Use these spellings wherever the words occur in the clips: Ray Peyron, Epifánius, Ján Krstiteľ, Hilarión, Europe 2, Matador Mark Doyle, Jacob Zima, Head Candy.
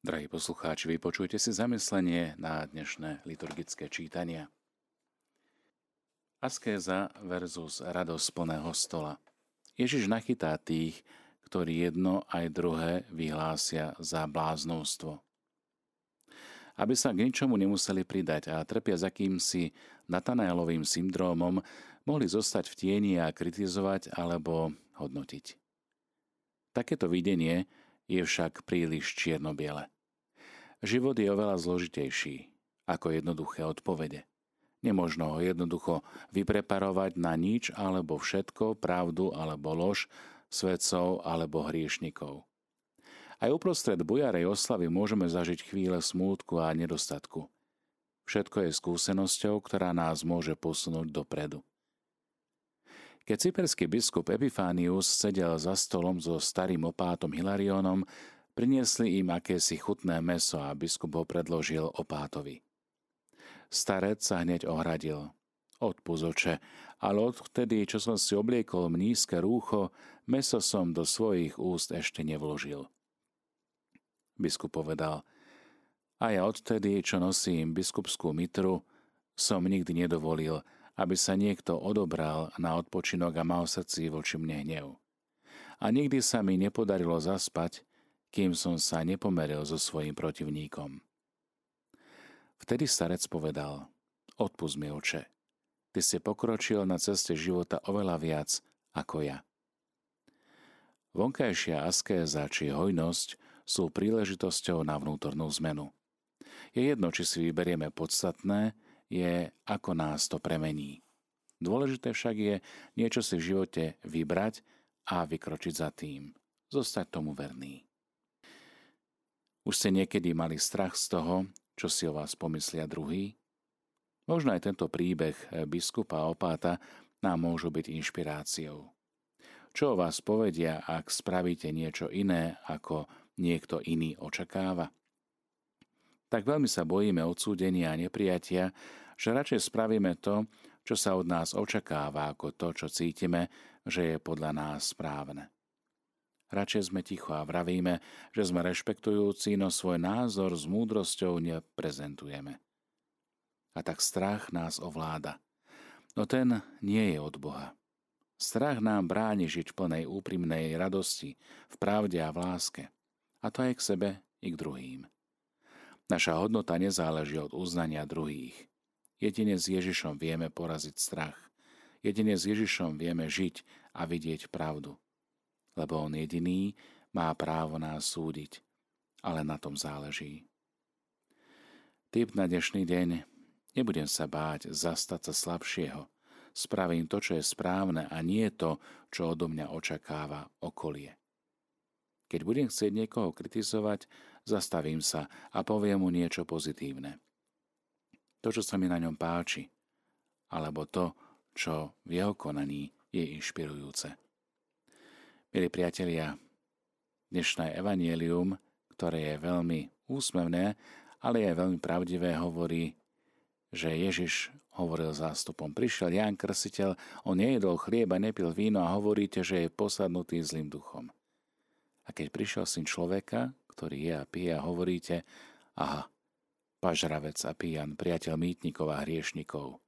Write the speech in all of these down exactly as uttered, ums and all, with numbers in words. Drahí poslucháči, vypočujte si zamyslenie na dnešné liturgické čítania. Askéza versus radosť plného stola. Ježiš nachytá tých, ktorí jedno aj druhé vyhlásia za bláznostvo. Aby sa k ničomu nemuseli pridať a trpia za kýmsi Natanaelovým syndrómom, mohli zostať v tieni a kritizovať alebo hodnotiť. Takéto videnie je však príliš čierno-biele. Život je oveľa zložitejší ako jednoduché odpovede. Nemožno ho jednoducho vypreparovať na nič alebo všetko, pravdu alebo lož, svedcov alebo hriešnikov. Aj uprostred bujarej oslavy môžeme zažiť chvíle smútku a nedostatku. Všetko je skúsenosťou, ktorá nás môže posunúť dopredu. Keď cyperský biskup Epifánius sedel za stolom so starým opátom Hilariónom, priniesli im akési chutné mäso a biskup ho predložil opátovi. Starec sa hneď ohradil. Odpusť, oče, ale odvtedy, čo som si obliekol mnízke rúcho, mäso som do svojich úst ešte nevložil. Biskup povedal: a ja odtedy, čo nosím biskupskú mitru, som nikdy nedovolil, aby sa niekto odobral na odpočinok a mal srdci voči mne hnev. A nikdy sa mi nepodarilo zaspať, kým som sa nepomeril so svojím protivníkom. Vtedy starec povedal: odpusť mi, oče, ty si pokročil na ceste života oveľa viac ako ja. Vonkajšia askéza či hojnosť sú príležitosťou na vnútornú zmenu. Je jedno, či si vyberieme podstatné, je, ako nás to premení. Dôležité však je niečo si v živote vybrať a vykročiť za tým. Zostať tomu verný. Už ste niekedy mali strach z toho, čo si o vás pomyslia druhý? Možno aj tento príbeh biskupa a opáta nám môžu byť inšpiráciou. Čo o vás povedia, ak spravíte niečo iné, ako niekto iný očakáva? Tak veľmi sa bojíme odsúdenia a neprijatia, že radšej spravíme to, čo sa od nás očakáva, ako to, čo cítime, že je podľa nás správne. Radšej sme ticho a vravíme, že sme rešpektujúci, no svoj názor s múdrosťou neprezentujeme. A tak strach nás ovláda. No ten nie je od Boha. Strach nám bráni žiť v plnej úprimnej radosti, v pravde a v láske. A to aj k sebe, i k druhým. Naša hodnota nezáleží od uznania druhých. Jedine s Ježišom vieme poraziť strach. Jedine s Ježišom vieme žiť a vidieť pravdu. Lebo on jediný má právo nás súdiť. Ale na tom záleží. Tip na dnešný deň: nebudem sa báť zastať sa slabšieho. Spravím to, čo je správne a nie to, čo odo mňa očakáva okolie. Keď budem chcieť niekoho kritizovať, zastavím sa a poviem mu niečo pozitívne. To, čo sa mi na ňom páči, alebo to, čo v jeho konaní je inšpirujúce. Milí priatelia, dnešné evanjelium, ktoré je veľmi úsmevné, ale je veľmi pravdivé, hovorí, že Ježiš hovoril zástupom. Prišiel Ján Krstiteľ, on nejedol chlieba, nepil víno a hovoríte, že je posadnutý zlým duchom. A keď prišiel syn človeka, ktorý je a pije, a hovoríte: aha, pažravec a pijan, priateľ mýtnikov a hriešnikov.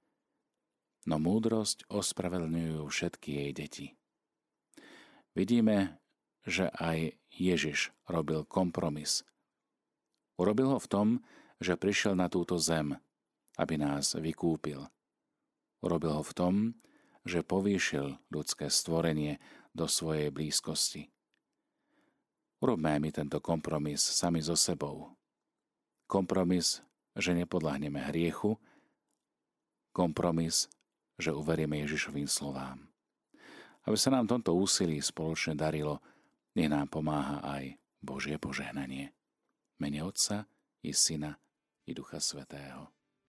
No múdrosť ospravedlňujú všetky jej deti. Vidíme, že aj Ježiš robil kompromis. Urobil ho v tom, že prišiel na túto zem, aby nás vykúpil. Urobil ho v tom, že povýšil ľudské stvorenie do svojej blízkosti. Urobme aj my tento kompromis sami so sebou. Kompromis, že nepodľahneme hriechu. Kompromis, že uveríme Ježišovým slovám. Aby sa nám tomto úsilí spoločne darilo, nech nám pomáha aj Božie požehnanie. V mene Otca i Syna i Ducha Svätého.